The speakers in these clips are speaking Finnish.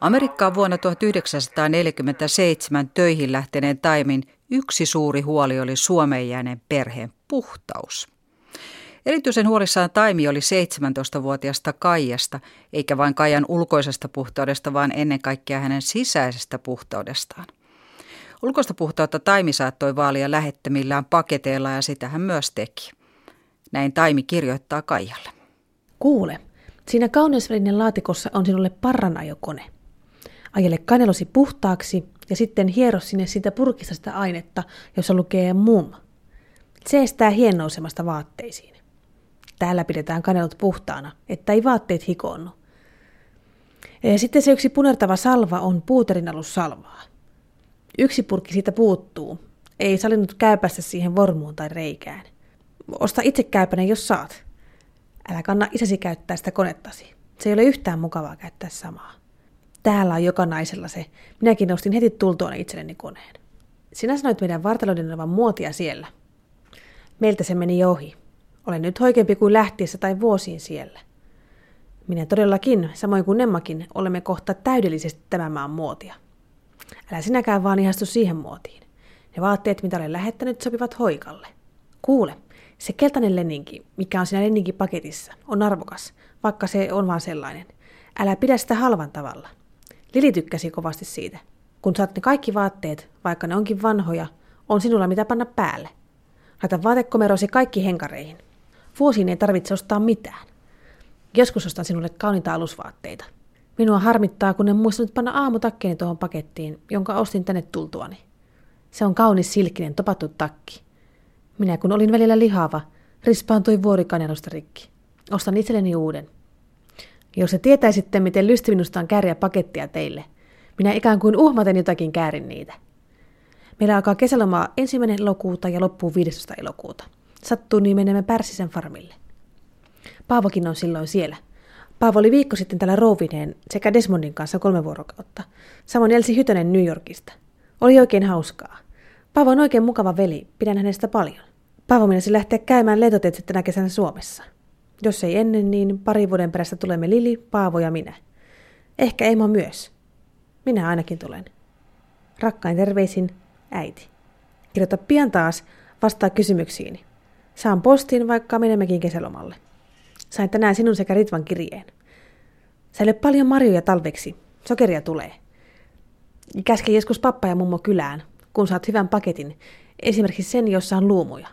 Amerikkaan vuonna 1947 töihin lähteneen Taimin yksi suuri huoli oli Suomeen jääneen perheen puhtaus. Erityisen huolissaan Taimi oli 17-vuotiaasta Kaijasta, eikä vain Kaijan ulkoisesta puhtaudesta, vaan ennen kaikkea hänen sisäisestä puhtaudestaan. Ulkoista puhtautta Taimi saattoi vaalia lähettämillään paketeilla ja sitä hän myös teki. Näin Taimi kirjoittaa Kaijalle. Kuule, siinä kauneusvälinen laatikossa on sinulle parranajokone. Ajele kanelosi puhtaaksi ja sitten hiero sinne siitä purkista sitä ainetta, jossa lukee mum. Se estää hiennousemasta vaatteisiin. Täällä pidetään kanelut puhtaana, että ei vaatteet hikoonnu. Sitten se yksi punertava salva on puuterinalus-salvaa. Yksi purkki siitä puuttuu. Ei salinnut käypästä siihen vormuun tai reikään. Osta itse käypäinen, jos saat. Älä kanna isäsi käyttää sitä konettasi. Se ei ole yhtään mukavaa käyttää samaa. Täällä on joka naisella se. Minäkin nostin heti tultuona itselleni koneen. Sinä sanoit meidän vartaloiden olevan muotia siellä. Meiltä se meni jo ohi. Olen nyt hoikempi kuin lähtiessä tai vuosiin siellä. Minä todellakin, samoin kuin Nemmakin, olemme kohta täydellisesti tämän maan muotia. Älä sinäkään vaan ihastu siihen muotiin. Ne vaatteet, mitä olen lähettänyt, sopivat hoikalle. Kuule, se keltainen leninki, mikä on siinä leninkipaketissa, on arvokas, vaikka se on vaan sellainen. Älä pidä sitä halvan tavalla. Lili tykkäsi kovasti siitä. Kun saat ne kaikki vaatteet, vaikka ne onkin vanhoja, on sinulla mitä panna päälle. Laita vaatekomerosi kaikki henkareihin. Vuosiin ei tarvitse ostaa mitään. Joskus ostan sinulle kauniita alusvaatteita. Minua harmittaa, kun en muistanut panna aamutakkeeni tuohon pakettiin, jonka ostin tänne tultuani. Se on kaunis silkkinen topattu takki. Minä kun olin välillä lihava, rispaantui vuorikanelusta rikki. Ostan itselleni uuden. Jos te tietäisitte, miten lysti minusta on kääriä pakettia teille, minä ikään kuin uhmaten jotakin käärin niitä. Meillä alkaa kesälomaa 1. elokuuta ja loppuu 15. elokuuta. Sattuu niin menemme Pärsisen farmille. Paavokin on silloin siellä. Paavo oli viikko sitten täällä Rouvineen sekä Desmondin kanssa 3 vuorokautta. Samoin Elsie Hytönen New Yorkista. Oli oikein hauskaa. Paavo on oikein mukava veli. Pidän hänestä paljon. Paavo minäsi lähteä käymään lentoteitse tänä kesänä Suomessa. Jos ei ennen, niin 2 vuoden perästä tulemme Lili, Paavo ja minä. Ehkä Eimo myös. Minä ainakin tulen. Rakkain terveisin, äiti. Kirjoita pian taas, vastaa kysymyksiini. Saan postin, vaikka menemmekin kesälomalle. Sain tänään sinun sekä Ritvan kirjeen. Säile paljon marjoja talveksi. Sokeria tulee. Käske joskus pappa ja mummo kylään, kun saat hyvän paketin. Esimerkiksi sen, jossa on luumuja.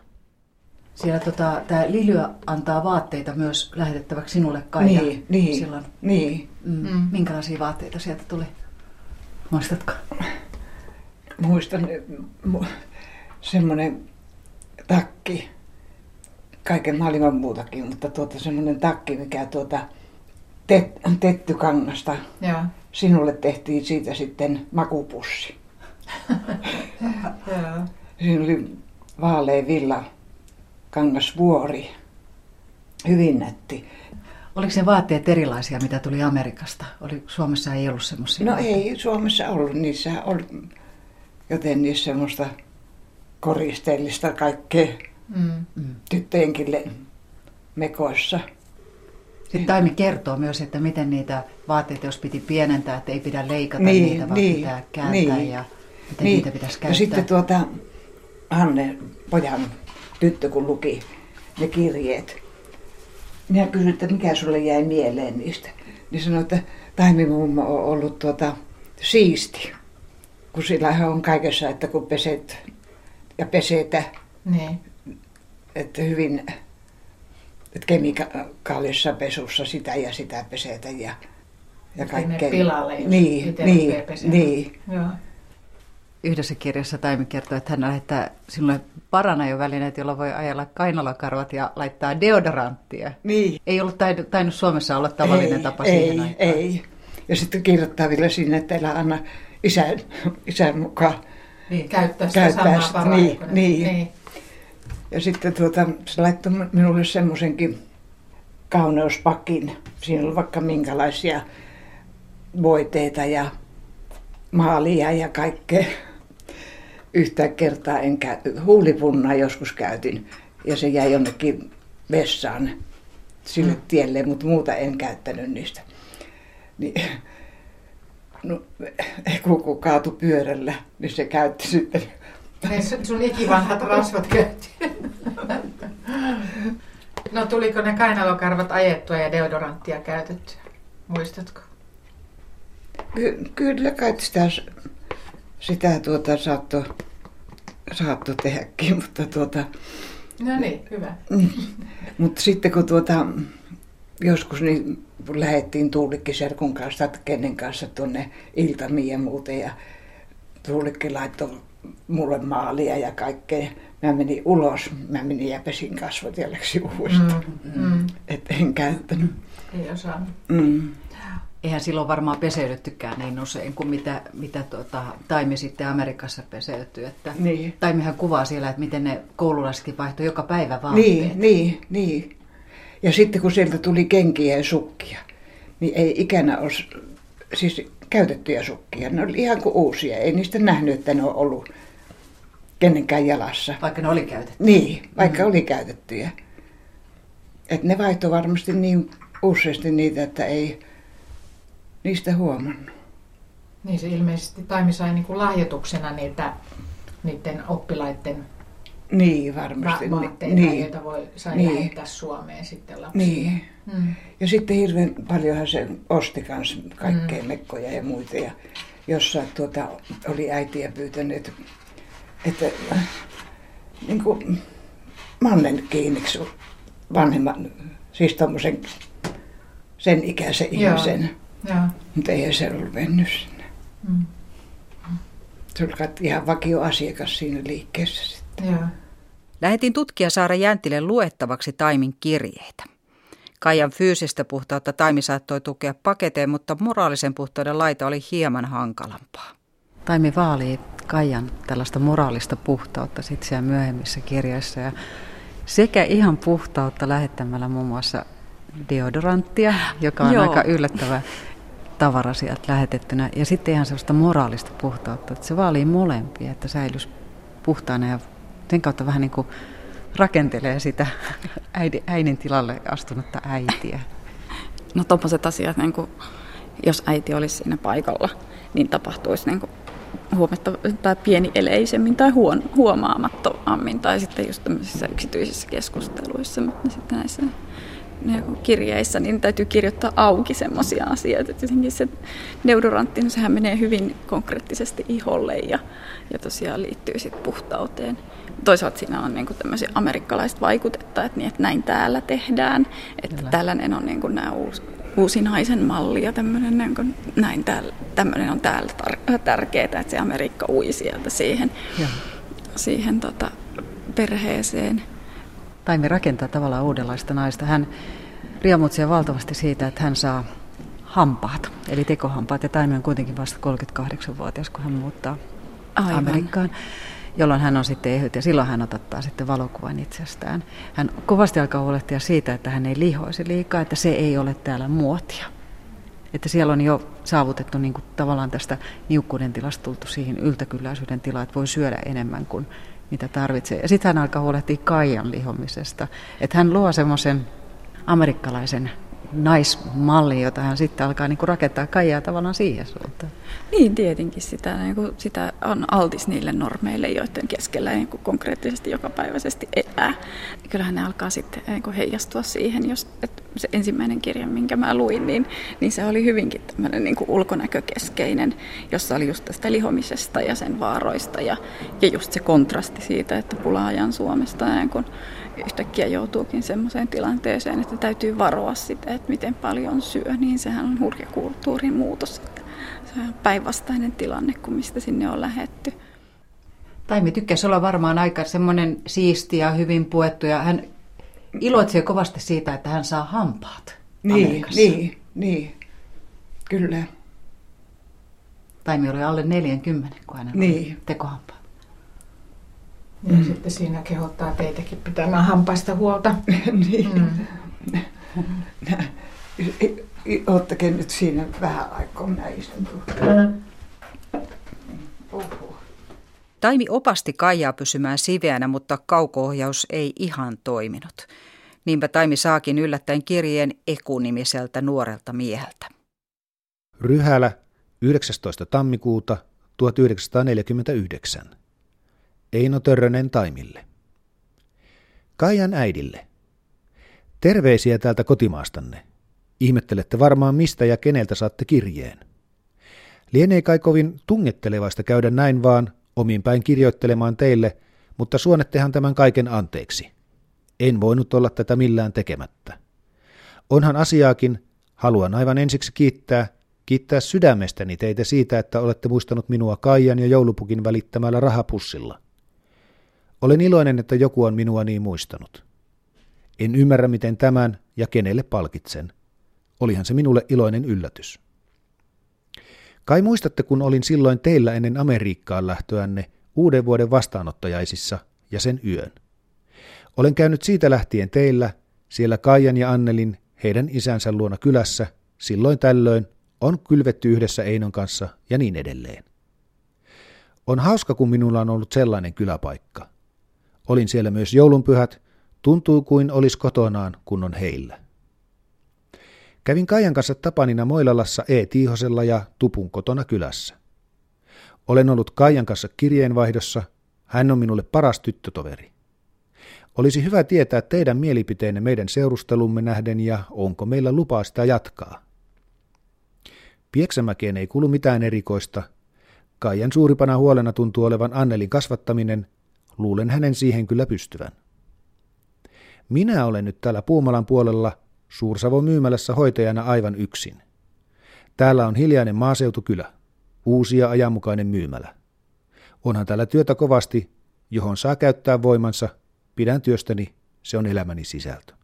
Siellä tämä Lilyä antaa vaatteita myös lähetettäväksi sinulle Kaija. Niin. Silloin. Niin. Minkälaisia vaatteita sieltä tulee? Muistatko? Muistan semmoinen takki. Kaiken maailman muutakin, mutta semmoinen takki, mikä tettykangasta. Joo. Sinulle tehtiin siitä sitten makupussi. Siinä oli vaalea villa, kangasvuori, hyvin nätti. Oliko ne vaatteet erilaisia, mitä tuli Amerikasta? Suomessa ei ollut semmoisia? No ei Suomessa ollut, niissä oli joten niissä semmoista koristeellista kaikkea. Tyttöjenkin mekoissa. Sitten Taimi kertoo myös, että miten niitä vaatteita, jos piti pienentää, että ei pidä leikata niitä, vaan pitää kääntää ja miten niitä pitäisi käyttää. Ja sitten Anne, pojan tyttö, kun luki ne kirjeet. Minä kysyin, että mikä sulle jäi mieleen niistä. Niin sanoi, että Taimi mummo on ollut siisti. Kun sillähän on kaikessa, että kun peset ja pesetä. Niin. Että hyvin kemikaalisessa pesussa sitä ja sitä pesetä ja kaikkea. Pilalle, niin. Joo. Yhdessä kirjassa Taimi kertoo, että hän lähettää sinulle paranajovälineet, jolla voi ajella kainalokarvat ja laittaa deodoranttia. Niin. Ei ollut tainnut Suomessa olla tavallinen tapa siihen aikaan. Ei. Ja sitten kirjoittaa vielä siinä, että älä anna isän mukaan. Niin, käyttää sitä samaa paranajokonetta. Niin. Ja sitten se laittoi minulle semmoisenkin kauneuspakin. Siinä oli vaikka minkälaisia voiteita ja maalia ja kaikkea. Yhtä kertaa en huulipunnaa joskus käytin. Ja se jäi jonnekin vessaan sille tielle, mutta muuta en käyttänyt niistä. Niin, no, Eku kaatui pyörällä, niin se käytti sitten. Ne sun ikivanhat rasvat käytti. No tuliko ne kainalokarvat ajettua ja deodoranttia käytettyä? Muistatko? Kyllä kai sitä saattoi tehdäkin, mutta No niin, hyvä. Mutta sitten kun joskus niin lähdettiin Tuulikki-serkun kanssa tai kenen kanssa tuonne iltamiin ja muuten, ja Tuulikki laittoi mulle maalia ja kaikkea. Mä menin ulos, ja pesin kasvot ja läksin uudestaan. Että en käyttänyt. Ei osannut. Eihän silloin varmaan peseydyttykään niin usein kuin mitä Taimi sitten Amerikassa peseytyi. Niin. Taimihan kuvaa siellä, että miten ne koululaisetkin vaihtoi joka päivä vaatteet. Niin. Ja sitten kun sieltä tuli kenkiä ja sukkia, niin ei ikänä ole siis käytettyjä sukkia. Ne oli ihan kuin uusia. Ei niistä nähnyt, että ne on ollut kenenkään jalassa. Vaikka ne oli käytettyjä. Niin, vaikka oli käytettyjä. Et ne vaihtoi varmasti niin useasti niitä, että ei niistä huomannut. Niin se ilmeisesti Taimi sai niin kuin lahjoituksena niiden oppilaiden vaatteita, joita sai lähettää Suomeen sitten lapsille. Niin. Ja sitten hirveän paljonhan se osti kans kaikkea mekkoja ja muita. Ja jossain oli äitiä pyytänyt, että niin kuin mannen kiinniksi vanhemman, siis tommosen sen ikäisen ihmisen. Mutta eihän se ollut mennyt sinne. Se oli ihan vakioasiakas siinä liikkeessä sitten. Lähetin tutkija Saara Jänttille luettavaksi Taimin kirjeitä. Kaijan fyysistä puhtautta Taimi saattoi tukea paketeen, mutta moraalisen puhtauden laita oli hieman hankalampaa. Taimi vaalii Kaijan tällaista moraalista puhtautta sitten siellä myöhemmissä kirjeissä. Ja sekä ihan puhtautta lähettämällä muun muassa deodoranttia, joka on aika yllättävä tavara sieltä lähetettynä. Ja sitten ihan sellaista moraalista puhtautta, että se vaalii molempia, että säilyisi puhtaana ja sen kautta vähän niin kuin rakentelee sitä äidin tilalle astunutta äitiä. No tommoset asiat, niin kuin, jos äiti olisi siinä paikalla, niin tapahtuisi niin kuin tai pienielleisemmin tai huomaamattomammin tai sitten just tämmöisissä yksityisissä keskusteluissa, mutta sitten näissä kirjeissä, niin täytyy kirjoittaa auki semmoisia asioita. Jotenkin se deodorantti, no sehän menee hyvin konkreettisesti iholle ja tosiaan liittyy sitten puhtauteen. Toisaalta siinä on niinku tämmöisiä amerikkalaista vaikutetta, että näin täällä tehdään, että tällainen on niinku nämä uusinaisen malli ja tämmöinen niinku, tämmöinen on täällä tärkeää, että se Amerikka ui sieltä siihen perheeseen. Taimi rakentaa tavallaan uudenlaista naista. Hän riemuitsee valtavasti siitä, että hän saa hampaat, eli tekohampaat. Ja Taimi on kuitenkin vasta 38-vuotias, kun hän muuttaa Amerikkaan, jolloin hän on sitten ehyt. Ja silloin hän ottaa sitten valokuvan itsestään. Hän kovasti alkaa huolehtia siitä, että hän ei lihoisi liikaa, että se ei ole täällä muotia. Että siellä on jo saavutettu niin kuin tavallaan tästä niukkuuden tilasta tultu siihen yltäkylläisyyden tilaan, että voi syödä enemmän kuin mitä tarvitsee. Ja sitten hän alkaa huolehtia Kaijan lihomisesta. Että hän luo semmoisen amerikkalaisen naismallin, jota hän sitten alkaa niinku rakentaa Kaijaa tavallaan siihen suuntaan. Niin, tietenkin sitä on altis niille normeille, joiden keskellä niinku konkreettisesti jokapäiväisesti elää. Kyllähän ne alkaa sitten niinku heijastua siihen, jos se ensimmäinen kirja, minkä mä luin, niin se oli hyvinkin tämmöinen niinku ulkonäkökeskeinen, jossa oli just tästä lihomisesta ja sen vaaroista ja just se kontrasti siitä, että pulaajan Suomesta niinku yhtäkkiä joutuukin semmoiseen tilanteeseen, että täytyy varoa sitä, että miten paljon syö, niin sehän on hurja kulttuurin muutos. Se on päinvastainen tilanne kuin mistä sinne on lähdetty. Taimi tykkäsi olla varmaan aika semmoinen siisti ja hyvin puettu, ja hän iloitsee kovasti siitä, että hän saa hampaat Amerikassa. Niin, kyllä. Taimi oli alle 40, kun hän oli tekohampaat. Ja sitten siinä kehottaa teitäkin pitämään hampaista huolta. Ottakaa nyt siinä vähän aikaa, minä istun. Taimi opasti Kaijaa pysymään siveänä, mutta kauko-ohjaus ei ihan toiminut. Niinpä Taimi saakin yllättäen kirjeen Eku-nimiseltä nuorelta mieheltä. Ryhälä, 19. tammikuuta 1949. Eino Törrönen Taimille. Kaijan äidille. Terveisiä täältä kotimaastanne. Ihmettelette varmaan mistä ja keneltä saatte kirjeen. Lienee kai kovin tungettelevaista käydä näin vaan omin päin kirjoittelemaan teille, mutta suonettehan tämän kaiken anteeksi. En voinut olla tätä millään tekemättä. Onhan asiaakin, haluan aivan ensiksi kiittää sydämestäni teitä siitä, että olette muistanut minua Kaijan ja joulupukin välittämällä rahapussilla. Olen iloinen, että joku on minua niin muistanut. En ymmärrä, miten tämän ja kenelle palkitsen. Olihan se minulle iloinen yllätys. Kai muistatte, kun olin silloin teillä ennen Amerikkaan lähtöänne uuden vuoden vastaanottajaisissa ja sen yön. Olen käynyt siitä lähtien teillä, siellä Kaijan ja Annelin, heidän isänsä luona kylässä, silloin tällöin, on kylvetty yhdessä Einon kanssa ja niin edelleen. On hauska, kun minulla on ollut sellainen kyläpaikka. Olin siellä myös joulunpyhät, tuntuu kuin olisi kotonaan, kun on heillä. Kävin Kaijan kanssa tapanina Moilalassa Tiihosella ja Tupun kotona kylässä. Olen ollut Kaijan kanssa kirjeenvaihdossa, hän on minulle paras tyttötoveri. Olisi hyvä tietää teidän mielipiteenne meidän seurustelumme nähden ja onko meillä lupaa sitä jatkaa. Pieksämäkeen ei kulu mitään erikoista. Kaijan suuripana huolena tuntuu olevan Annelin kasvattaminen. Luulen hänen siihen kyllä pystyvän. Minä olen nyt täällä Puumalan puolella Suursavon myymälässä hoitajana aivan yksin. Täällä on hiljainen maaseutukylä. Uusi ja ajanmukainen myymälä. Onhan täällä työtä kovasti, johon saa käyttää voimansa. Pidän työstäni, se on elämäni sisältö.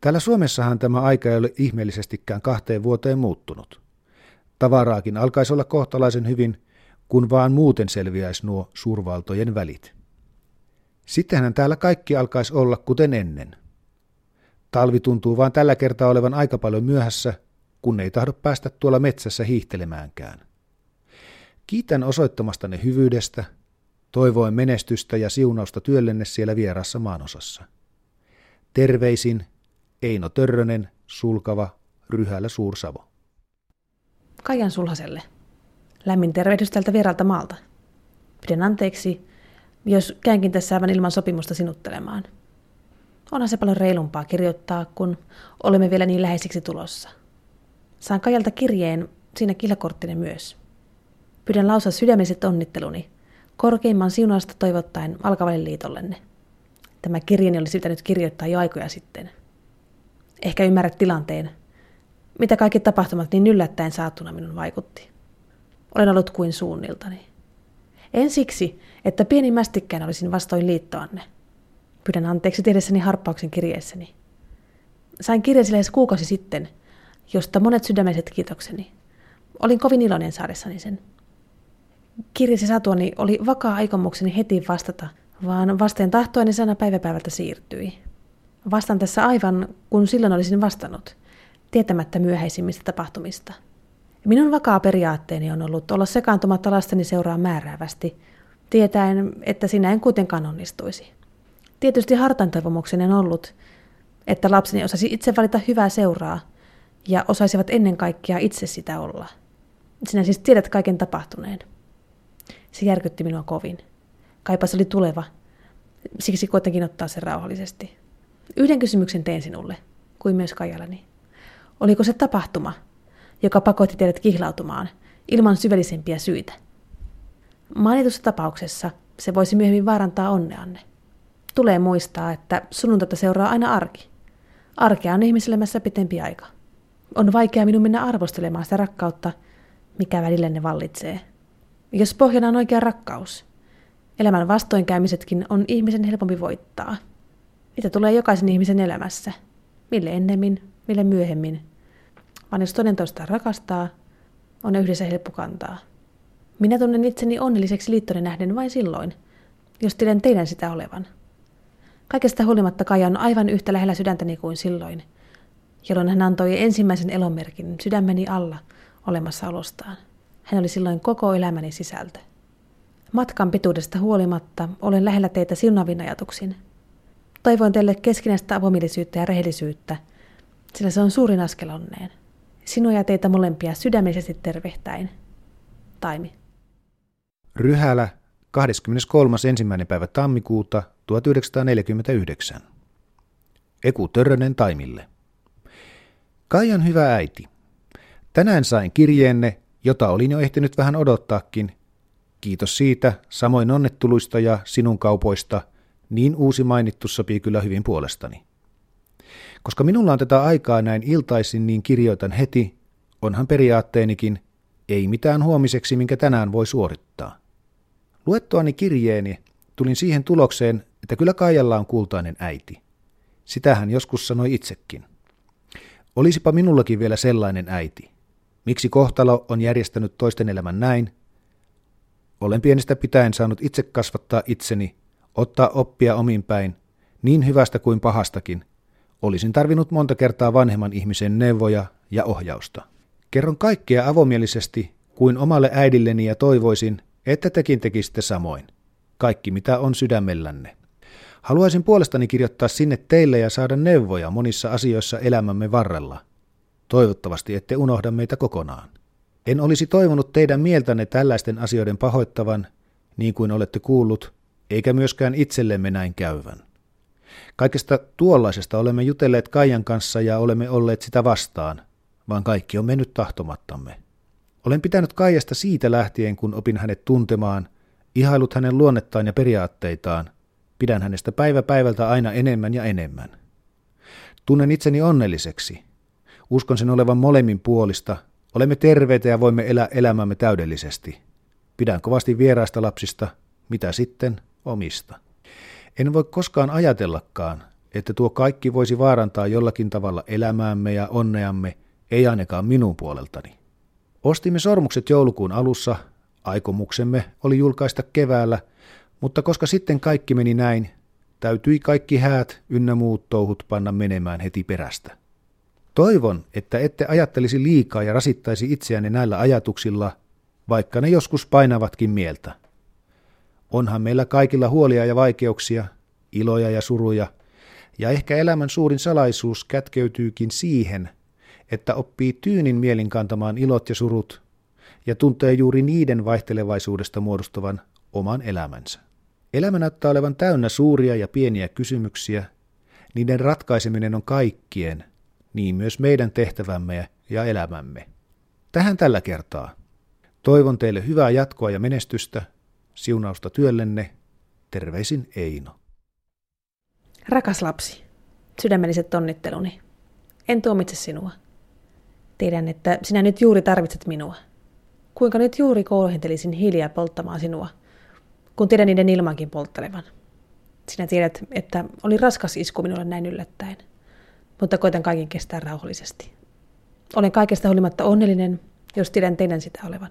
Täällä Suomessahan tämä aika ei ole ihmeellisestikään 2 vuoteen muuttunut. Tavaraakin alkaisi olla kohtalaisen hyvin, kun vaan muuten selviäisi nuo suurvaltojen välit. Sittenhän täällä kaikki alkaisi olla kuten ennen. Talvi tuntuu vaan tällä kertaa olevan aika paljon myöhässä, kun ei tahdo päästä tuolla metsässä hiihtelemäänkään. Kiitän osoittamastanne hyvyydestä. Toivoin menestystä ja siunausta työllenne siellä vieraassa maanosassa. Terveisin, Eino Törrönen, Sulkava, Ryhälä, Suursavo. Kaijan Sulhaselle. Lämmin tervehdys tältä vieralta maalta. Pidän anteeksi, jos käänkin tässä aivan ilman sopimusta sinuttelemaan. Onhan se paljon reilumpaa kirjoittaa, kun olemme vielä niin läheisiksi tulossa. Saan Kaijalta kirjeen, siinä kihlakorttinen myös. Pyydän lausua sydämiset onnitteluni. Korkeimman siunausta toivottaen alkavalle liitollenne. Tämä kirjeni olisi pitänyt kirjoittaa jo aikoja sitten. Ehkä ymmärrät tilanteen, mitä kaikki tapahtumat niin yllättäen saattuna minun vaikutti. Olen ollut kuin suunniltani. En siksi, että pieni mästikkään olisin vastoin liittoanne. Pyydän anteeksi tehdessäni harppauksen kirjeessäni. Sain kirjeesi lähes kuukausi sitten, josta monet sydämiset kiitokseni. Olin kovin iloinen saadessani sen. Kirjasi satuani oli vakaa aikomukseni heti vastata, vaan vasten tahtoani sana päiväpäivältä siirtyi. Vastaan tässä aivan, kun silloin olisin vastannut, tietämättä myöhäisimmistä tapahtumista. Minun vakaa periaatteeni on ollut olla sekaantumatta lasteni seuraa määräävästi, tietäen, että sinä en kuitenkaan onnistuisi. Tietysti hartaan toivomukseni on ollut, että lapseni osasi itse valita hyvää seuraa ja osaisivat ennen kaikkea itse sitä olla. Sinä siis tiedät kaiken tapahtuneen. Se järkytti minua kovin. Kaipa se oli tuleva. Siksi kuitenkin ottaa sen rauhallisesti. Yhden kysymyksen tein sinulle, kuin myös Kaijallani. Oliko se tapahtuma, joka pakotti teidät kihlautumaan ilman syvällisempiä syitä? Mainitussa tapauksessa se voisi myöhemmin vaarantaa onneanne. Tulee muistaa, että sunnuntaita seuraa aina arki. Arkea on ihmiselämässä pitempi aika. On vaikea minun mennä arvostelemaan sitä rakkautta, mikä välillenne vallitsee. Jos pohjana on oikea rakkaus, elämän vastoinkäymisetkin on ihmisen helpompi voittaa. Niitä tulee jokaisen ihmisen elämässä. Mille ennemmin, mille myöhemmin. Vaan jos toinen toistaan rakastaa, on ne yhdessä helppo kantaa. Minä tunnen itseni onnelliseksi liittoni nähden vain silloin, jos tiedän teidän sitä olevan. Kaikesta huolimatta Kaija on aivan yhtä lähellä sydäntäni kuin silloin, jolloin hän antoi ensimmäisen elonmerkin sydämeni alla olemassaolostaan. Hän oli silloin koko elämäni sisältö. Matkan pituudesta huolimatta olen lähellä teitä siunaavin ajatuksin. Toivon teille keskinäistä avomielisyyttä ja rehellisyyttä, sillä se on suurin askel onneen. Sinua ja teitä molempia sydämellisesti tervehtäin. Taimi. Ryhälä, 23.1. päivä tammikuuta 1949. Eku Törrönen Taimille. Kaijan hyvä äiti. Tänään sain kirjeenne, jota olin jo ehtinyt vähän odottaakin. Kiitos siitä, samoin onnettuluista ja sinun kaupoista, niin uusi mainittu sopii kyllä hyvin puolestani. Koska minulla on tätä aikaa näin iltaisin, niin kirjoitan heti, onhan periaatteenikin, ei mitään huomiseksi, minkä tänään voi suorittaa. Luettuani kirjeeni tulin siihen tulokseen, että kyllä Kaijalla on kultainen äiti. Sitä hän joskus sanoi itsekin. Olisipa minullakin vielä sellainen äiti. Miksi kohtalo on järjestänyt toisten elämän näin? Olen pienestä pitäen saanut itse kasvattaa itseni, ottaa oppia omin päin, niin hyvästä kuin pahastakin. Olisin tarvinnut monta kertaa vanhemman ihmisen neuvoja ja ohjausta. Kerron kaikkea avomielisesti kuin omalle äidilleni ja toivoisin, että tekin tekisitte samoin. Kaikki mitä on sydämellänne. Haluaisin puolestani kirjoittaa sinne teille ja saada neuvoja monissa asioissa elämämme varrella. Toivottavasti ette unohda meitä kokonaan. En olisi toivonut teidän mieltänne tällaisten asioiden pahoittavan, niin kuin olette kuullut, eikä myöskään itsellemme näin käyvän. Kaikesta tuollaisesta olemme jutelleet Kaijan kanssa ja olemme olleet sitä vastaan, vaan kaikki on mennyt tahtomattamme. Olen pitänyt Kaijasta siitä lähtien, kun opin hänet tuntemaan, ihailut hänen luonnettaan ja periaatteitaan. Pidän hänestä päivä päivältä aina enemmän ja enemmän. Tunnen itseni onnelliseksi. Uskon sen olevan molemmin puolista. Olemme terveitä ja voimme elää elämämme täydellisesti. Pidän kovasti vieraista lapsista, mitä sitten omista. En voi koskaan ajatellakaan, että tuo kaikki voisi vaarantaa jollakin tavalla elämäämme ja onneamme, ei ainakaan minun puoleltani. Ostimme sormukset joulukuun alussa, aikomuksemme oli julkaista keväällä, mutta koska sitten kaikki meni näin, täytyi kaikki häät ynnä muut touhut panna menemään heti perästä. Toivon, että ette ajattelisi liikaa ja rasittaisi itseänne näillä ajatuksilla, vaikka ne joskus painavatkin mieltä. Onhan meillä kaikilla huolia ja vaikeuksia, iloja ja suruja, ja ehkä elämän suurin salaisuus kätkeytyykin siihen, että oppii tyynin mielin kantamaan ilot ja surut, ja tuntee juuri niiden vaihtelevaisuudesta muodostuvan oman elämänsä. Elämä näyttää olevan täynnä suuria ja pieniä kysymyksiä, niiden ratkaiseminen on kaikkien, niin myös meidän tehtävämme ja elämämme. Tähän tällä kertaa. Toivon teille hyvää jatkoa ja menestystä, siunausta työllenne. Terveisin Eino. Rakas lapsi, sydämelliset onnitteluni. En tuomitse sinua. Tiedän, että sinä nyt juuri tarvitset minua. Kuinka nyt juuri koulohentelisin hiljaa polttamaan sinua, kun tiedän niiden ilmankin polttelevan. Sinä tiedät, että oli raskas isku minulle näin yllättäen, mutta koitan kaiken kestää rauhallisesti. Olen kaikesta huolimatta onnellinen, jos tiedän teidän sitä olevan.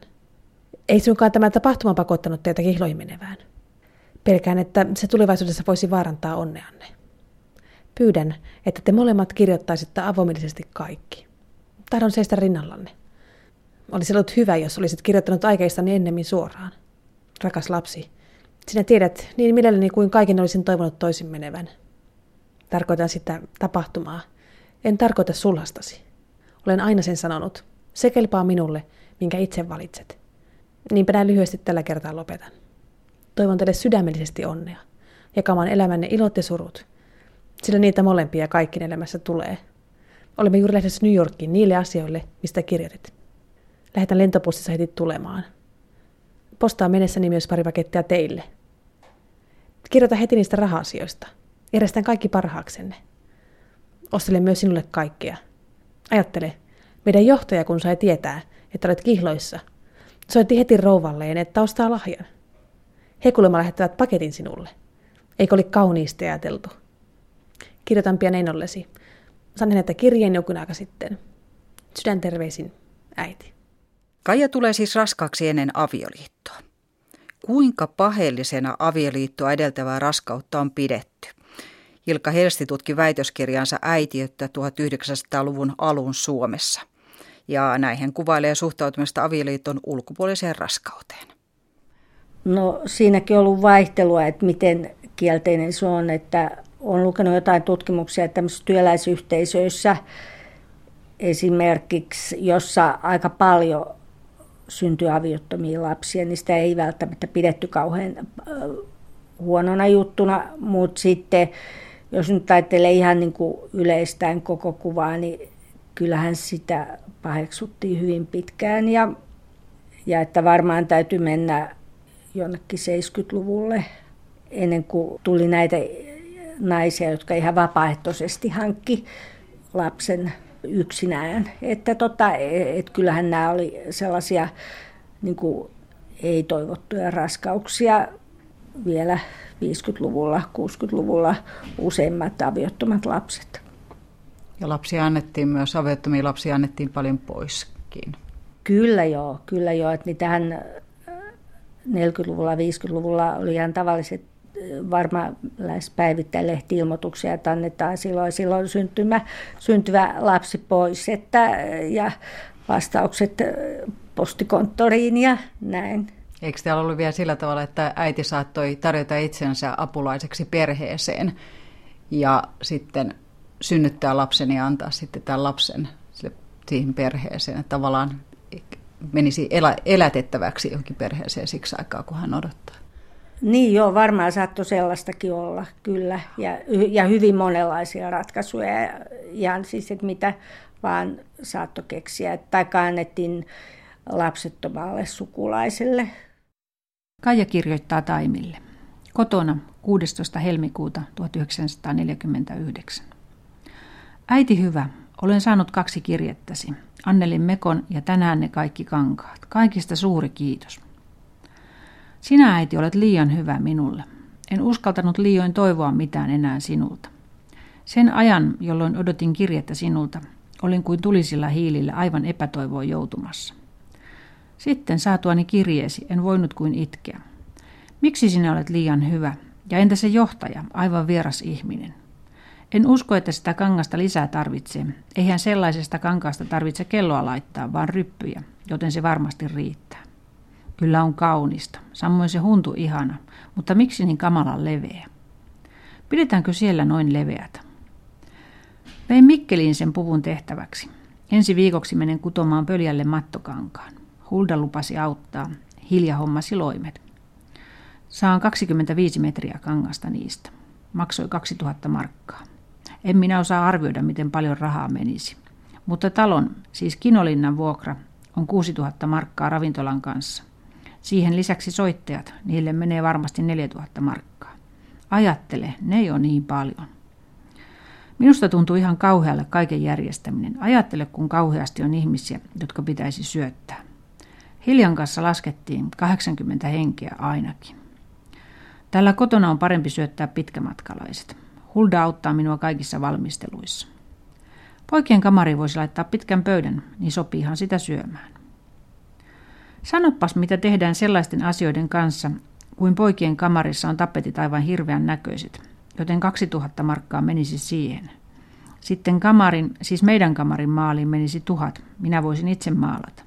Ei suinkaan tämä tapahtuma pakottanut teitä kihloihin menevään. Pelkään, että se tulevaisuudessa voisi vaarantaa onneanne. Pyydän, että te molemmat kirjoittaisitte avomielisesti kaikki. Tahdon seistä rinnallanne. Olisi ollut hyvä, jos olisit kirjoittanut aikeistani ennemmin suoraan. Rakas lapsi, sinä tiedät niin mielelläni kuin kaiken olisin toivonut toisin menevän. Tarkoitan sitä tapahtumaa. En tarkoita sulhastasi. Olen aina sen sanonut. Se kelpaa minulle, minkä itse valitset. Niinpä näin lyhyesti tällä kertaa lopetan. Toivon teille sydämellisesti onnea, jakamaan elämänne ilot ja surut, sillä niitä molempia kaikkien elämässä tulee. Olemme juuri lähdössä New Yorkiin niille asioille, mistä kirjoitit. Lähetän lentopostissa heti tulemaan. Postaan mennessäni myös pari pakettia teille. Kirjoita heti niistä raha-asioista. Järjestän kaikki parhaaksenne. Ostelen myös sinulle kaikkea. Ajattele, meidän johtaja kun sai tietää, että olet kihloissa, soitti heti rouvalleen, että ostaa lahjan. He kuulemma lähettävät paketin sinulle. Eikö oli kauniisti ajateltu? Kirjoitan pian Einollesi. Sain häneltä kirjeen jokin aika sitten. Sydänterveisin, äiti. Kaija tulee siis raskaaksi ennen avioliittoa. Kuinka paheellisena avioliittoa edeltävää raskautta on pidetty? Hilkka Helsti tutki väitöskirjansa äitiyttä 1900-luvun alun Suomessa. Ja näin hän kuvailee suhtautumista avioliiton ulkopuoliseen raskauteen. No siinäkin on ollut vaihtelua, että miten kielteinen se on, että olen lukenut jotain tutkimuksia tämmöisissä työläisyhteisöissä esimerkiksi, jossa aika paljon syntyi aviottomia lapsia, niin sitä ei välttämättä pidetty kauhean huonona juttuna, mutta sitten jos nyt ajattelee ihan niin kuin yleistäen koko kuvaa, niin kyllähän sitä paheksuttiin hyvin pitkään ja että varmaan täytyy mennä jonnekin 70-luvulle ennen kuin tuli näitä naisia, jotka ihan vapaaehtoisesti hankki lapsen yksinään. Että kyllähän nämä oli sellaisia niin kuin ei-toivottuja raskauksia vielä 50-luvulla, 60-luvulla useimmat aviottomat lapset. Ja lapsia annettiin myös, aviottomia lapsia annettiin paljon poiskin. Kyllä joo. Että niitähän 40-luvulla, 50-luvulla oli ihan tavalliset varmaan lähes päivittäin lehti-ilmoituksia, että annetaan silloin syntyvä lapsi pois, ja vastaukset postikonttoriin ja näin. Eikö täällä ollut vielä sillä tavalla, että äiti saattoi tarjota itsensä apulaiseksi perheeseen ja sitten synnyttää lapsen ja antaa sitten tämän lapsen siihen perheeseen, että tavallaan menisi elätettäväksi johonkin perheeseen siksi aikaa, kun hän odottaa? Niin joo, varmaan saattoi sellaistakin olla, kyllä. Ja hyvin monenlaisia ratkaisuja, ihan siis, että mitä vaan saattoi keksiä. Tai annettiin lapsettomalle sukulaiselle. Kaija kirjoittaa Taimille. Kotona 16. helmikuuta 1949. Äiti hyvä, olen saanut 2 kirjettäsi. Annelin mekon ja tänään ne kaikki kankaat. Kaikista suuri kiitos. Sinä äiti olet liian hyvä minulle. En uskaltanut liioin toivoa mitään enää sinulta. Sen ajan, jolloin odotin kirjettä sinulta, olin kuin tulisilla hiilillä aivan epätoivoon joutumassa. Sitten saatuani kirjeesi en voinut kuin itkeä. Miksi sinä olet liian hyvä? Ja entä se johtaja, aivan vieras ihminen? En usko, että sitä kangasta lisää tarvitsee. Eihän sellaisesta kankaasta tarvitse kelloa laittaa, vaan ryppyjä, joten se varmasti riittää. Kyllä on kaunista, samoin se huntu ihana, mutta miksi niin kamalan leveä? Pidetäänkö siellä noin leveätä? Vein Mikkeliin sen puvun tehtäväksi. Ensi viikoksi menen kutomaan Pöljälle mattokankaan. Hulda lupasi auttaa, Hilja hommasi loimet. Saan 25 metriä kangasta niistä. Maksoi 2000 markkaa. En minä osaa arvioida, miten paljon rahaa menisi. Mutta talon, siis Kinolinnan vuokra, on 6000 markkaa ravintolan kanssa. Siihen lisäksi soittajat, niille menee varmasti 4000 markkaa. Ajattele, ne ei ole niin paljon. Minusta tuntuu ihan kauhealle kaiken järjestäminen. Ajattele, kun kauheasti on ihmisiä, jotka pitäisi syöttää. Hiljan kanssa laskettiin 80 henkeä ainakin. Tällä kotona on parempi syöttää pitkämatkalaiset. Hulda auttaa minua kaikissa valmisteluissa. Poikien kamariin voisi laittaa pitkän pöydän, niin sopiihan sitä syömään. Sanopas, mitä tehdään sellaisten asioiden kanssa, kuin poikien kamarissa on tapetit aivan hirveän näköiset, joten 2000 markkaa menisi siihen. Sitten kamarin, siis meidän kamarin maaliin menisi 1000, minä voisin itse maalata.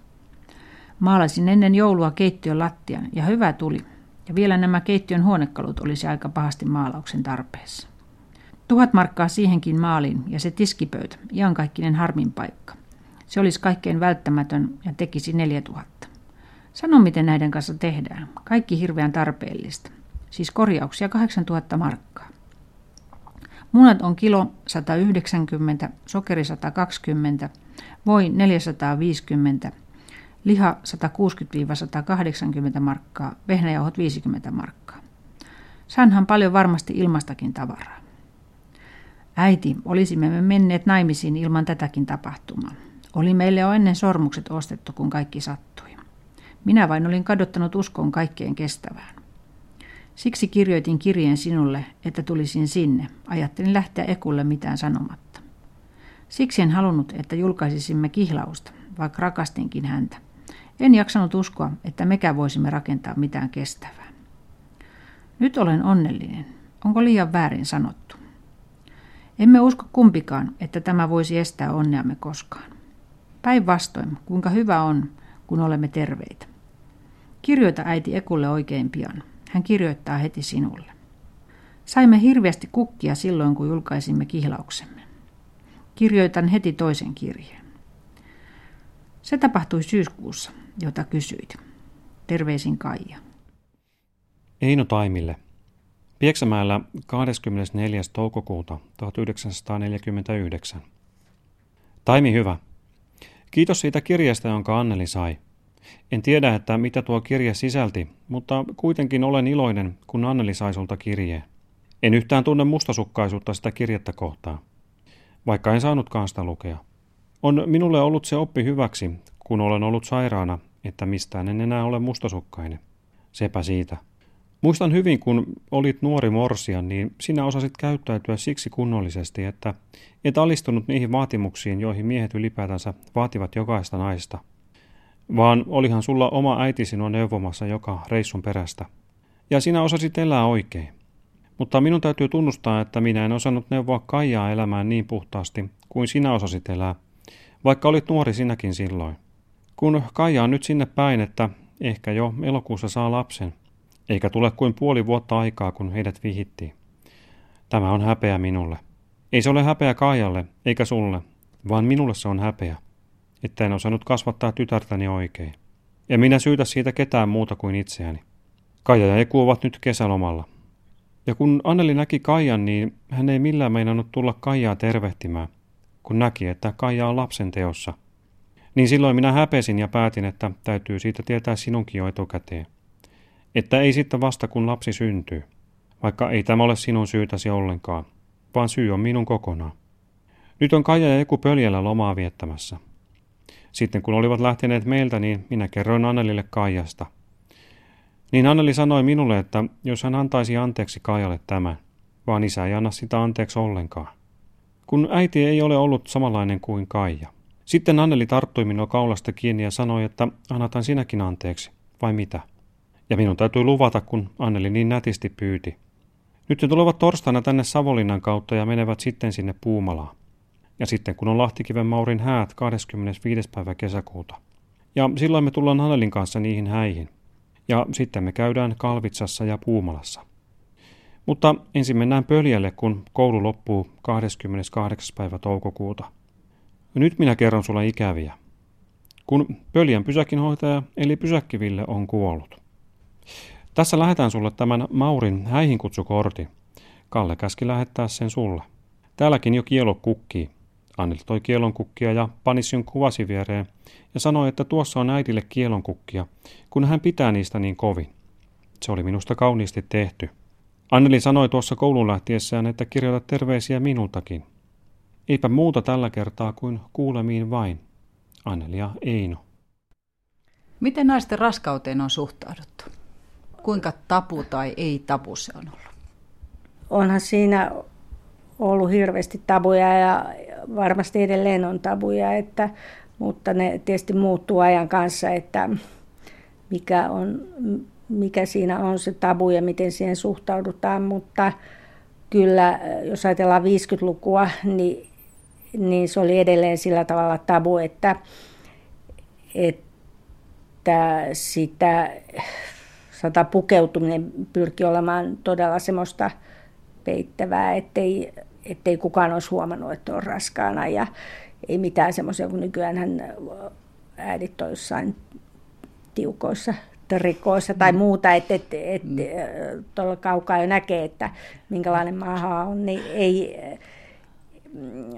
Maalasin ennen joulua keittiön lattian ja hyvä tuli, ja vielä nämä keittiön huonekalut olisi aika pahasti maalauksen tarpeessa. 1000 markkaa siihenkin maaliin ja se tiskipöytä, iankaikkinen harmin paikka. Se olisi kaikkein välttämätön ja tekisi 4000. Sano, miten näiden kanssa tehdään. Kaikki hirveän tarpeellista. Siis korjauksia 8000 markkaa. Munat on kilo 190, sokeri 120, voi 450, liha 160-180 markkaa, vehnäjauhot 50 markkaa. Saanhan paljon varmasti ilmastakin tavaraa. Äiti, olisimme me menneet naimisiin ilman tätäkin tapahtumaa. Oli meille jo ennen sormukset ostettu, kun kaikki sattui. Minä vain olin kadottanut uskoon kaikkeen kestävään. Siksi kirjoitin kirjeen sinulle, että tulisin sinne. Ajattelin lähteä Ekulle mitään sanomatta. Siksi en halunnut, että julkaisisimme kihlausta, vaikka rakastinkin häntä. En jaksanut uskoa, että mekään voisimme rakentaa mitään kestävää. Nyt olen onnellinen. Onko liian väärin sanottu? Emme usko kumpikaan, että tämä voisi estää onneamme koskaan. Päinvastoin, kuinka hyvä on, kun olemme terveitä. Kirjoita äiti Ekulle oikein pian. Hän kirjoittaa heti sinulle. Saimme hirveästi kukkia silloin, kun julkaisimme kihlauksemme. Kirjoitan heti toisen kirjeen. Se tapahtui syyskuussa, jota kysyit. Terveisin Kaija. Eino Taimille. Pieksämäellä 24. toukokuuta 1949. Taimi hyvä. Kiitos siitä kirjeestä, jonka Anneli sai. En tiedä, että mitä tuo kirje sisälti, mutta kuitenkin olen iloinen, kun Anneli sai sulta kirjeen. En yhtään tunne mustasukkaisuutta sitä kirjettä kohtaan, vaikka en saanutkaan sitä lukea. On minulle ollut se oppi hyväksi, kun olen ollut sairaana, että mistään en enää ole mustasukkainen. Sepä siitä. Muistan hyvin, kun olit nuori morsia, niin sinä osasit käyttäytyä siksi kunnollisesti, että et alistunut niihin vaatimuksiin, joihin miehet ylipäätänsä vaativat jokaista naista. Vaan olihan sulla oma äiti sinua neuvomassa joka reissun perästä. Ja sinä osasit elää oikein. Mutta minun täytyy tunnustaa, että minä en osannut neuvoa Kaijaa elämään niin puhtaasti kuin sinä osasit elää, vaikka olit nuori sinäkin silloin. Kun Kaija on nyt sinne päin, että ehkä jo elokuussa saa lapsen, eikä tule kuin puoli vuotta aikaa, kun heidät vihittiin. Tämä on häpeä minulle. Ei se ole häpeä Kaijalle, eikä sulle, vaan minulle se on häpeä, että en osannut kasvattaa tytärtäni oikein. Ja minä syytä siitä ketään muuta kuin itseäni. Kaija ja Eku ovat nyt kesälomalla. Ja kun Anneli näki Kaijan, niin hän ei millään meinannut tulla Kaijaa tervehtimään, kun näki, että Kaija on lapsen teossa. Niin silloin minä häpesin ja päätin, että täytyy siitä tietää sinunkin jo etukäteen. Että ei sitten vasta, kun lapsi syntyy, vaikka ei tämä ole sinun syytäsi ollenkaan, vaan syy on minun kokonaan. Nyt on Kaija ja Eku Pöljällä lomaa viettämässä. Sitten kun olivat lähteneet meiltä, niin minä kerroin Annelille Kaijasta. Niin Anneli sanoi minulle, että jos hän antaisi anteeksi Kaijalle tämän, vaan isä ei anna sitä anteeksi ollenkaan. Kun äiti ei ole ollut samanlainen kuin Kaija. Sitten Anneli tarttui minua kaulasta kiinni ja sanoi, että annatan sinäkin anteeksi, vai mitä? Ja minun täytyy luvata, kun Anneli niin nätisti pyyti. Nyt he tulevat torstaina tänne Savonlinnan kautta ja menevät sitten sinne Puumalaan. Ja sitten kun on Lahtikiven Maurin häät 25. päivä kesäkuuta. Ja silloin me tullaan Annelin kanssa niihin häihin. Ja sitten me käydään Kalvitsassa ja Puumalassa. Mutta ensin mennään Pöljälle, kun koulu loppuu 28. päivä toukokuuta. Nyt minä kerron sulle ikäviä. Kun Pöljän pysäkinhoitaja eli Pysäkkiville on kuollut. Tässä lähetän sulle tämän Maurin häihinkutsukortin. Kalle käski lähettää sen sulle. Täälläkin jo kielo kukkii. Anneli toi kiellonkukkia ja panissin kuvasi viereen ja sanoi, että tuossa on äitille kiellonkukkia, kun hän pitää niistä niin kovin. Se oli minusta kauniisti tehty. Anneli sanoi tuossa koulun lähtiessään, että kirjoita terveisiä minultakin. Eipä muuta tällä kertaa kuin kuulemiin vain. Anneli ja Eino. Miten naisten raskauteen on suhtauduttu? Kuinka tabu tai ei tabu se on ollut? Onhan siinä ollut hirveästi tabuja ja varmasti edelleen on tabuja, mutta ne tietysti muuttuu ajan kanssa, että mikä siinä on se tabu ja miten siihen suhtaudutaan. Mutta kyllä, jos ajatellaan 50-lukua, niin se oli edelleen sillä tavalla tabu, että sitä pukeutuminen pyrki olemaan todella semmoista peittävää, ettei kukaan olisi huomannut, että on raskaana ja ei mitään semmoisia, kun nykyäänhän äidit on jossain tiukoissa trikoissa tai muuta, että tuolla kaukaa jo näkee, että minkälainen maha on, niin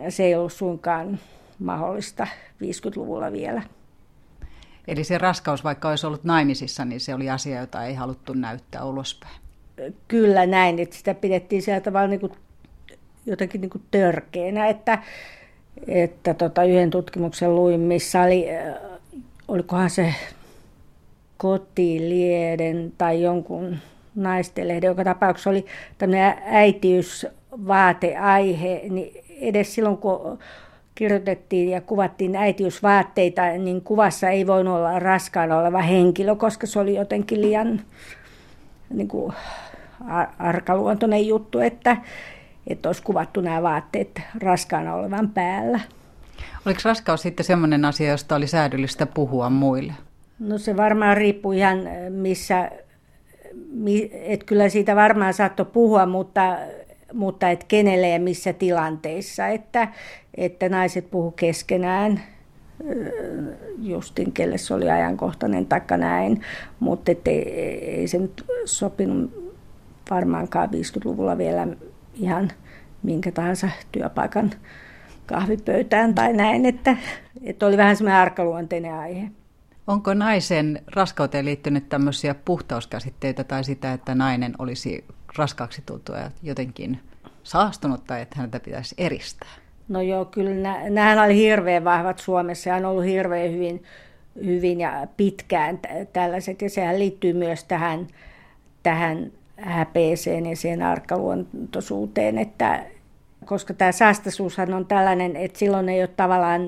se ei ollut suinkaan mahdollista 50-luvulla vielä. Eli se raskaus, vaikka olisi ollut naimisissa, niin se oli asia, jota ei haluttu näyttää ulospäin. Kyllä näin, että sitä pidettiin sillä tavalla niin kuin jotenkin niin kuin törkeänä, että yhden tutkimuksen luin, missä olikohan se Kotilieden tai jonkun naistenlehden, joka tapauksessa oli tämmöinen äitiysvaateaihe, niin edes silloin, kun kirjoitettiin ja kuvattiin äitiysvaatteita, niin kuvassa ei voinut olla raskaana oleva henkilö, koska se oli jotenkin liian niin kuin arkaluontoinen juttu, että olisi kuvattu nämä vaatteet raskaana olevan päällä. Oliko raskaus sitten semmoinen asia, josta oli säädyllistä puhua muille? No se varmaan riippui ihan missä, et kyllä siitä varmaan saattoi puhua, mutta et kenelle ja missä tilanteissa, että naiset puhu keskenään, justin kelle se oli ajankohtainen taikka näin, mutta ei se nyt sopinut varmaankaan 50-luvulla vielä ihan minkä tahansa työpaikan kahvipöytään tai näin, että oli vähän semmoinen arkaluonteinen aihe. Onko naisen raskauteen liittynyt tämmöisiä puhtauskäsitteitä tai sitä, että nainen olisi raskaaksi tultua ja jotenkin saastunut tai että häntä pitäisi eristää? No joo, kyllä nämähän oli hirveän vahvat Suomessa ja on ollut hirveän hyvin ja pitkään tällaiset. Ja sehän liittyy myös tähän häpeeseen ja siihen arkaluontoisuuteen, että koska tämä saastaisuushan on tällainen, että silloin ei ole tavallaan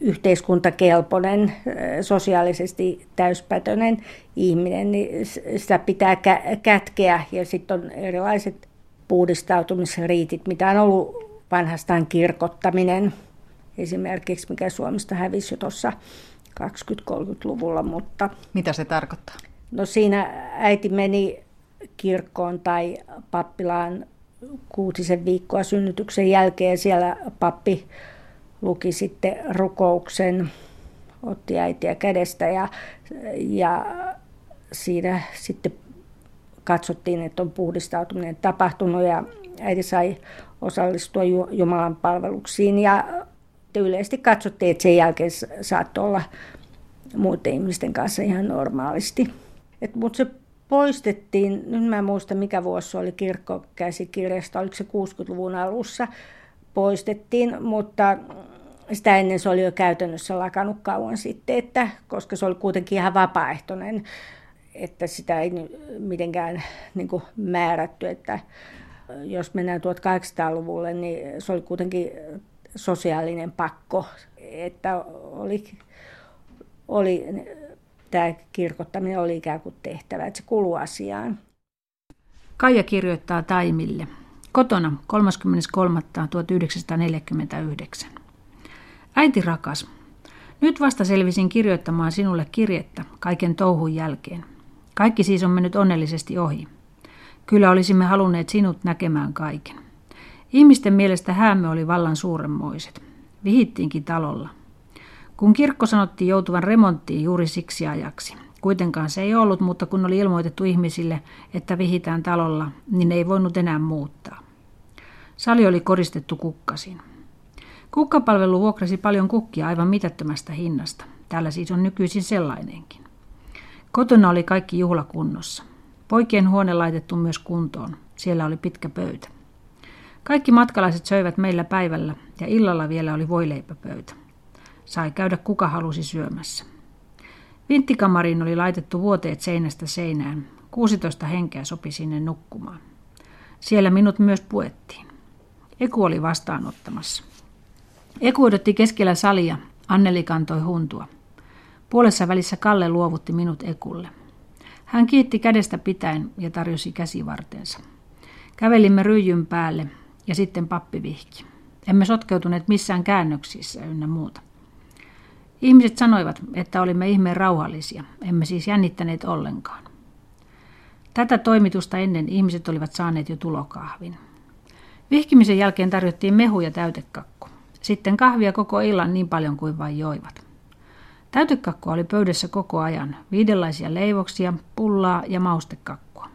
yhteiskuntakelpoinen, sosiaalisesti täyspätöinen ihminen, niin sitä pitää kätkeä. Ja sitten on erilaiset puhdistautumisriitit, mitä on ollut vanhastaan kirkottaminen, esimerkiksi mikä Suomesta hävisi jo tuossa 20-30-luvulla. Mutta mitä se tarkoittaa? No siinä äiti meni kirkkoon tai pappilaan kuutisen viikkoa synnytyksen jälkeen, siellä pappi luki sitten rukouksen, otti äitiä kädestä ja siinä sitten katsottiin, että on puhdistautuminen tapahtunut ja äiti sai osallistua Jumalan palveluksiin ja yleisesti katsottiin, että sen jälkeen saattoi olla muiden ihmisten kanssa ihan normaalisti. Mutta se poistettiin, nyt mä en muista mikä vuosi oli kirkkokäsikirjasta, oliko se 60-luvun alussa, poistettiin, mutta sitä ennen se oli jo käytännössä lakannut kauan sitten, että, koska se oli kuitenkin ihan vapaaehtoinen, että sitä ei mitenkään niin kuin määrätty, että jos mennään 1800-luvulle, niin se oli kuitenkin sosiaalinen pakko, että oli tämä kirkottaminen oli ikään kuin tehtävä, että se kuuluu asiaan. Kaija kirjoittaa Taimille. Kotona 33.3.1949. Äiti rakas, nyt vasta selvisin kirjoittamaan sinulle kirjettä kaiken touhun jälkeen. Kaikki siis on mennyt onnellisesti ohi. Kyllä olisimme halunneet sinut näkemään kaiken. Ihmisten mielestä häämme oli vallan suuremmoiset. Vihittiinkin talolla. Kun kirkko sanottiin joutuvan remonttiin juuri siksi ajaksi. Kuitenkaan se ei ollut, mutta kun oli ilmoitettu ihmisille, että vihitään talolla, niin ei voinut enää muuttaa. Sali oli koristettu kukkasin. Kukkapalvelu vuokrasi paljon kukkia aivan mitättömästä hinnasta. Täällä siis on nykyisin sellainenkin. Kotona oli kaikki juhlakunnossa. Poikien huone laitettu myös kuntoon. Siellä oli pitkä pöytä. Kaikki matkalaiset söivät meillä päivällä ja illalla vielä oli voileipäpöytä. Sai käydä kuka halusi syömässä. Vinttikamariin oli laitettu vuoteet seinästä seinään. 16 henkeä sopi sinne nukkumaan. Siellä minut myös puettiin. Eku oli vastaanottamassa. Eku odotti keskellä salia. Anneli kantoi huntua. Puolessa välissä Kalle luovutti minut Ekulle. Hän kiitti kädestä pitäen ja tarjosi käsivartensa. Kävelimme ryijyn päälle ja sitten pappi vihki. Emme sotkeutuneet missään käännöksissä ynnä muuta. Ihmiset sanoivat, että olimme ihmeen rauhallisia, emme siis jännittäneet ollenkaan. Tätä toimitusta ennen ihmiset olivat saaneet jo tulokahvin. Vihkimisen jälkeen tarjottiin mehu ja täytekakku. Sitten kahvia koko illan niin paljon kuin vain joivat. Täytekakkua oli pöydässä koko ajan, 5 leivoksia, pullaa ja maustekakkua.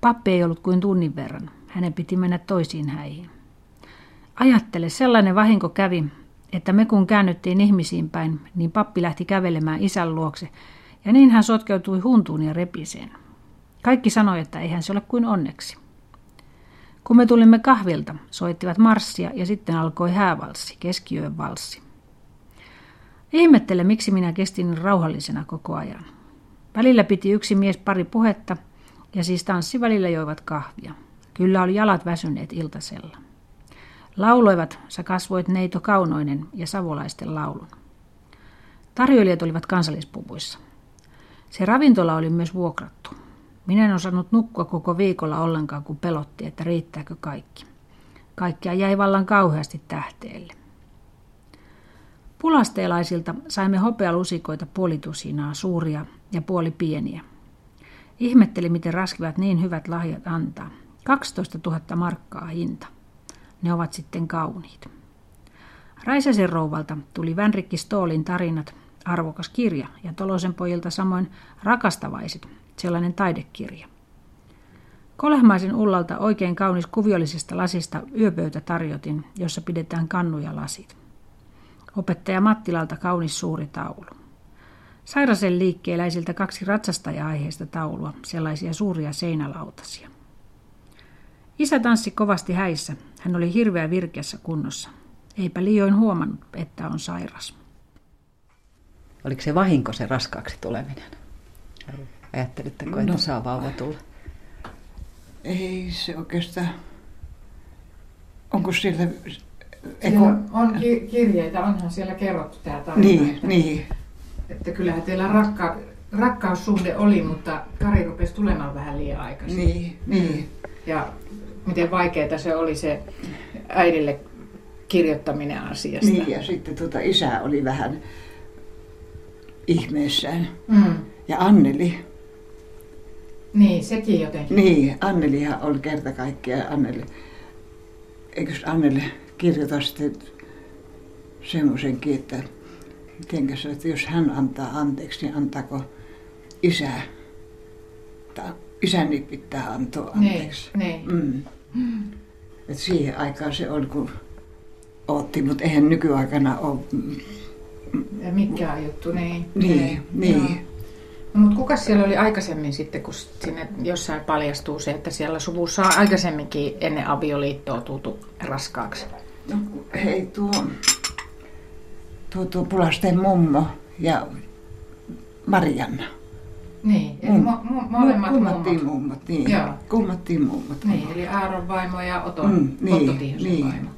Pappi ei ollut kuin tunnin verran, hänen piti mennä toisiin häihin. Ajattele, sellainen vahinko kävi, että me kun käännyttiin ihmisiin päin, niin pappi lähti kävelemään isän luokse, ja niin hän sotkeutui huntuun ja repiseen. Kaikki sanoi, että eihän se ole kuin onneksi. Kun me tulimme kahvilta, soittivat marssia ja sitten alkoi häävalssi, keskiyön valssi. Ihmettele, miksi minä kestin rauhallisena koko ajan. Välillä piti yksi mies pari puhetta, ja siis tanssivälillä joivat kahvia. Kyllä oli jalat väsyneet iltasella. Lauloivat, sä kasvoit neito Kaunoinen ja savolaisten laulun. Tarjoilijat olivat kansallispuvuissa. Se ravintola oli myös vuokrattu. Minä en osannut nukkua koko viikolla ollenkaan, kun pelotti, että riittääkö kaikki. Kaikkia jäi vallan kauheasti tähteelle. Pulasteelaisilta saimme hopealusikoita 5 suuria ja 5 pieniä. Ihmetteli, miten raskivat niin hyvät lahjat antaa. 12 000 markkaa hinta. Ne ovat sitten kauniit. Räisäsen rouvalta tuli Vänrikki Stoolin tarinat, arvokas kirja, ja Tolosen pojilta samoin Rakastavaiset, sellainen taidekirja. Kolehmaisen Ullalta oikein kaunis kuviollisesta lasista yöpöytä tarjotin, jossa pidetään kannu ja lasit. Opettaja Mattilalta kaunis suuri taulu. Sairasen liikkeeläisiltä 2 ratsastaja-aiheista taulua, sellaisia suuria seinälautasia. Isä tanssi kovasti häissä, hän oli hirveä virkeässä kunnossa. Eipä liioin huomannut, että on sairas. Oliko se vahinko se raskaaksi tuleminen? Ajattelitteko, että saa vauva tulla? Ei se oikeastaan. Onko siellä... On kirjeitä, onhan siellä kerrottu tämä tarina. Niin. Että kyllähän teillä rakkaussuhde oli, mutta Kari rupesi tulemaan vähän liian aikaisin. Niin. Ja miten vaikeaa se oli se äidille kirjoittaminen asiasta. Niin, ja sitten isä oli vähän ihmeessään. Mm. Ja Anneli. Niin, sekin jotenkin. Niin, Annelihan on kerta kaikkiaan. Eikös Anneli kirjoita sitten semmoisenkin, että mitenkäs, että jos hän antaa anteeksi, niin antaako isä? Isänkin pitää antaa anteeksi. Mm. Et siihen aikaan se on, kun otti, mutta eihän nykyaikana ole. Ja mitkään juttu, Niin. No, mutta kuka siellä oli aikaisemmin sitten, kun sinne jossain paljastuu se, että siellä suvussa on aikaisemminkin ennen avioliittoa tultu raskaaksi? No hei, tuo Pulasteen mummo ja Marianna. Niin, eli molemmat mummot. Kummattiin mummot. Niin, eli Aaron vaimo ja Otto Tiihosen vaimo.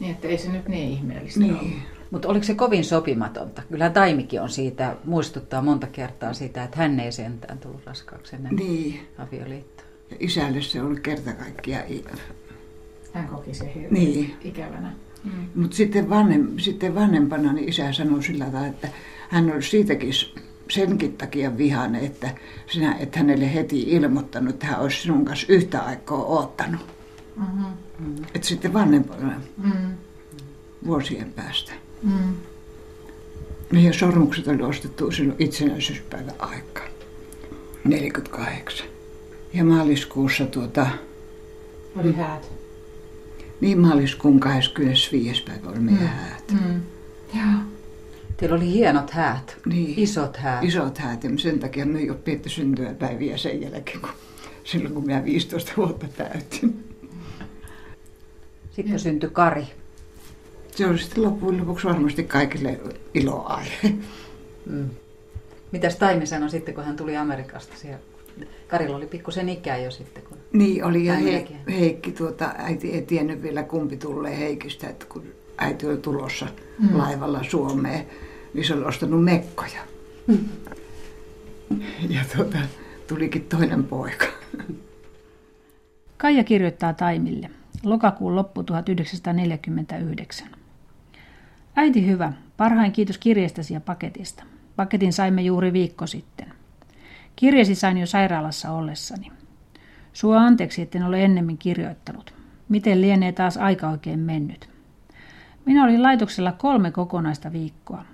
Niin, että ei se nyt niin ihmeellistä ole. Mutta oliko se kovin sopimatonta? Kyllä Taimikin on siitä, muistuttaa monta kertaa sitä, että hän ei sentään tullut raskaaksi ennen avioliittoa. Ja isälle se oli kerta kaikkiaan ikävä. Hän koki sen hirveän ikävänä. Mm. Mutta sitten vanhempana niin isä sanoi sillä tavalla, että hän oli siitäkin senkin takia vihainen, että sinä et hänelle heti ilmoittanut, että hän olisi sinun kanssa yhtä aikaa oottanut. Mm-hmm. Että sitten vanhempana vuosien päästä. Mm. Ja sormukset oli ostettu silloin itsenäisyyspäivän aikaan, 48. Ja maaliskuussa oli häät. Niin, maaliskuun 25. päivä oli meidän häät. Mm. Teillä oli hienot häät, isot häät. Ja sen takia me ei ole pidetty syntymäpäiviä sen jälkeen, kun minä 15 vuotta täytin. Sitten syntyi Kari. Se oli sitten loppujen lopuksi varmasti kaikille iloaihe. Mm. Mitäs Taimi sanoi sitten, kun hän tuli Amerikasta siellä? Karilla oli pikkusen ikää jo sitten. Kun niin oli, ja Heikki, äiti ei tiennyt vielä kumpi tulee Heikistä, että kun äiti oli tulossa laivalla Suomeen, niin se oli ostanut mekkoja. Mm. Ja tulikin toinen poika. Kaija kirjoittaa Taimille. Lokakuun loppu 1949. Äiti hyvä, parhain kiitos kirjeestäsi ja paketista. Paketin saimme juuri viikko sitten. Kirjesi sain jo sairaalassa ollessani. Sua anteeksi, etten ole ennemmin kirjoittanut. Miten lienee taas aika oikein mennyt? Minä olin laitoksella 3 kokonaista viikkoa.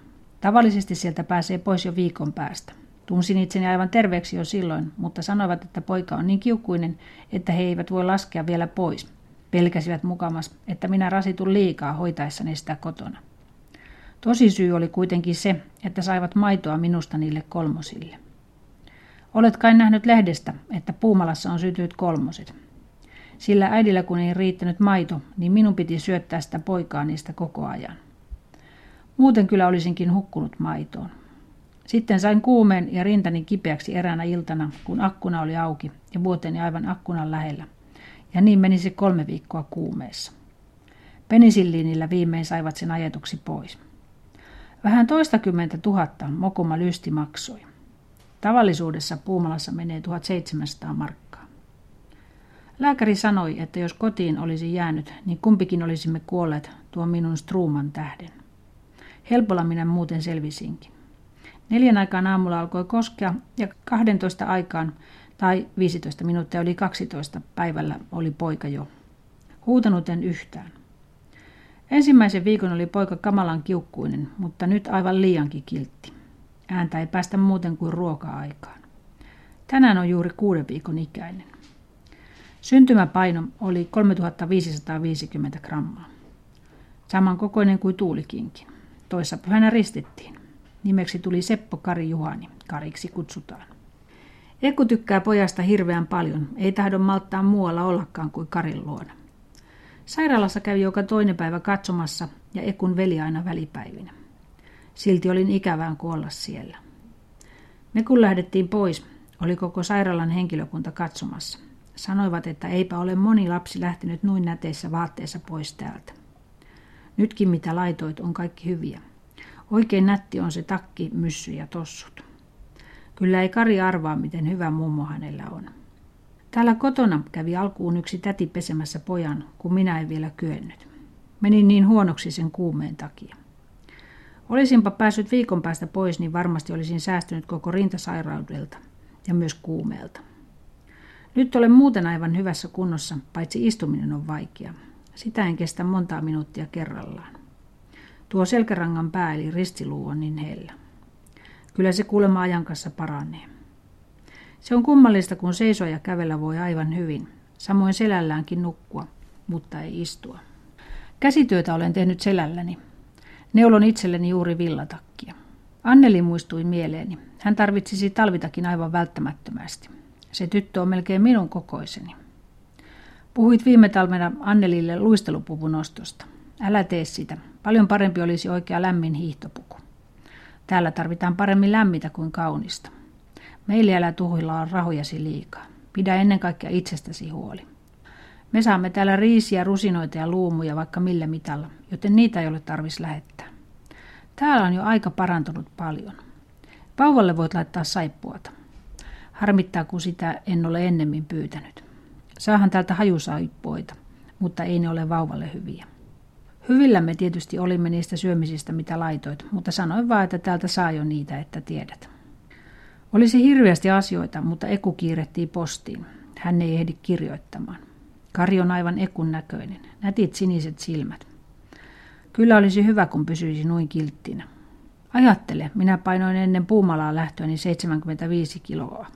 Tavallisesti sieltä pääsee pois jo viikon päästä. Tunsin itseni aivan terveeksi jo silloin, mutta sanoivat, että poika on niin kiukkuinen, että he eivät voi laskea vielä pois. Pelkäsivät mukamas, että minä rasitun liikaa hoitaessani sitä kotona. Tosisyy oli kuitenkin se, että saivat maitoa minusta niille 3:ille. Olet kai nähnyt lehdestä, että Puumalassa on syntynyt 3:st. Sillä äidillä kun ei riittänyt maito, niin minun piti syöttää sitä poikaa niistä koko ajan. Muuten kyllä olisinkin hukkunut maitoon. Sitten sain kuumeen ja rintani kipeäksi eräänä iltana, kun akkuna oli auki ja vuoteni aivan akkunan lähellä. Ja niin meni se 3 viikkoa kuumeessa. Penisilliinillä viimein saivat sen ajetuksi pois. Vähän 20 000 mokuma lysti maksoi. Tavallisuudessa Puumalassa menee 1700 markkaa. Lääkäri sanoi, että jos kotiin olisi jäänyt, niin kumpikin olisimme kuolleet tuon minun struuman tähden. Helpolla minä muuten selvisinkin. 4 aikaan aamulla alkoi koskea ja 12 aikaan tai 15 minuuttia yli 12 päivällä oli poika jo. Huutanut en yhtään. Ensimmäisen viikon oli poika kamalan kiukkuinen, mutta nyt aivan liiankin kiltti. Ääntä ei päästä muuten kuin ruoka-aikaan. Tänään on juuri 6 viikon ikäinen. Syntymäpaino oli 3550 grammaa. Samankokoinen kuin Tuulikinkin. Toissapyhänä ristittiin. Nimeksi tuli Seppo Kari Juhani. Kariksi kutsutaan. Eku tykkää pojasta hirveän paljon. Ei tahdo malttaa muualla ollakaan kuin Karin luona. Sairaalassa kävi joka toinen päivä katsomassa ja Ekun veli aina välipäivinä. Silti olin ikävään kuolla siellä. Me kun lähdettiin pois, oli koko sairaalan henkilökunta katsomassa. Sanoivat, että eipä ole moni lapsi lähtenyt noin näteissä vaatteissa pois täältä. Nytkin mitä laitoit on kaikki hyviä. Oikein nätti on se takki, myssy ja tossut. Kyllä ei Kari arvaa, miten hyvä mummo hänellä on. Täällä kotona kävi alkuun yksi täti pesemässä pojan, kun minä en vielä kyennyt. Menin niin huonoksi sen kuumeen takia. Olisinpa päässyt viikon päästä pois, niin varmasti olisin säästynyt koko rintasairaudelta ja myös kuumeelta. Nyt olen muuten aivan hyvässä kunnossa, paitsi istuminen on vaikea. Sitä en kestä montaa minuuttia kerrallaan. Tuo selkärangan pää eli ristiluu on niin hellä. Kyllä se kuulemma ajan kanssa paranee. Se on kummallista, kun seisoa ja kävellä voi aivan hyvin. Samoin selälläänkin nukkua, mutta ei istua. Käsityötä olen tehnyt selälläni. Neulon itselleni juuri villatakkia. Anneli muistui mieleeni. Hän tarvitsisi talvitakin aivan välttämättömästi. Se tyttö on melkein minun kokoiseni. Puhuit viime talvena Annelille luistelupuvun ostosta. Älä tee sitä. Paljon parempi olisi oikea lämmin hiihtopuku. Täällä tarvitaan paremmin lämmintä kuin kaunista. Meillä älä tuhlaa rahojasi liikaa. Pidä ennen kaikkea itsestäsi huoli. Me saamme täällä riisiä, rusinoita ja luumuja vaikka millä mitalla, joten niitä ei ole tarvis lähettää. Täällä on jo aika parantunut paljon. Vauvalle voit laittaa saippuata. Harmittaa, kun sitä en ole ennemmin pyytänyt. Saahan täältä hajusaippuoita, mutta ei ne ole vauvalle hyviä. Hyvillämme tietysti olimme niistä syömisistä, mitä laitoit, mutta sanoin vaan, että täältä saa jo niitä, että tiedät. Olisi hirveästi asioita, mutta Eku kiirehtii postiin. Hän ei ehdi kirjoittamaan. Kari on aivan Ekun näköinen. Nätit siniset silmät. Kyllä olisi hyvä, kun pysyisi noin kilttinä. Ajattele, minä painoin ennen Puumalaan lähtöäni 75 kiloa.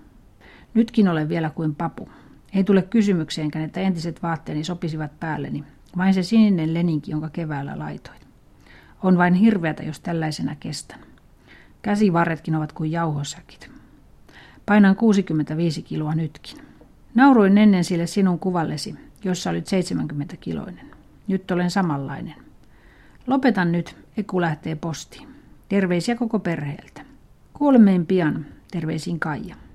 Nytkin olen vielä kuin papu. Ei tule kysymykseenkään, että entiset vaatteeni sopisivat päälleni. Vain se sininen leninki, jonka keväällä laitoin. On vain hirveätä, jos tällaisena kestän. Käsivarretkin ovat kuin jauhosäkit. Painan 65 kiloa nytkin. Nauroin ennen sille sinun kuvallesi, jossa olit 70 kiloinen. Nyt olen samanlainen. Lopetan nyt, Eku lähtee postiin. Terveisiä koko perheeltä. Kuulemiin pian, terveisiin Kaija.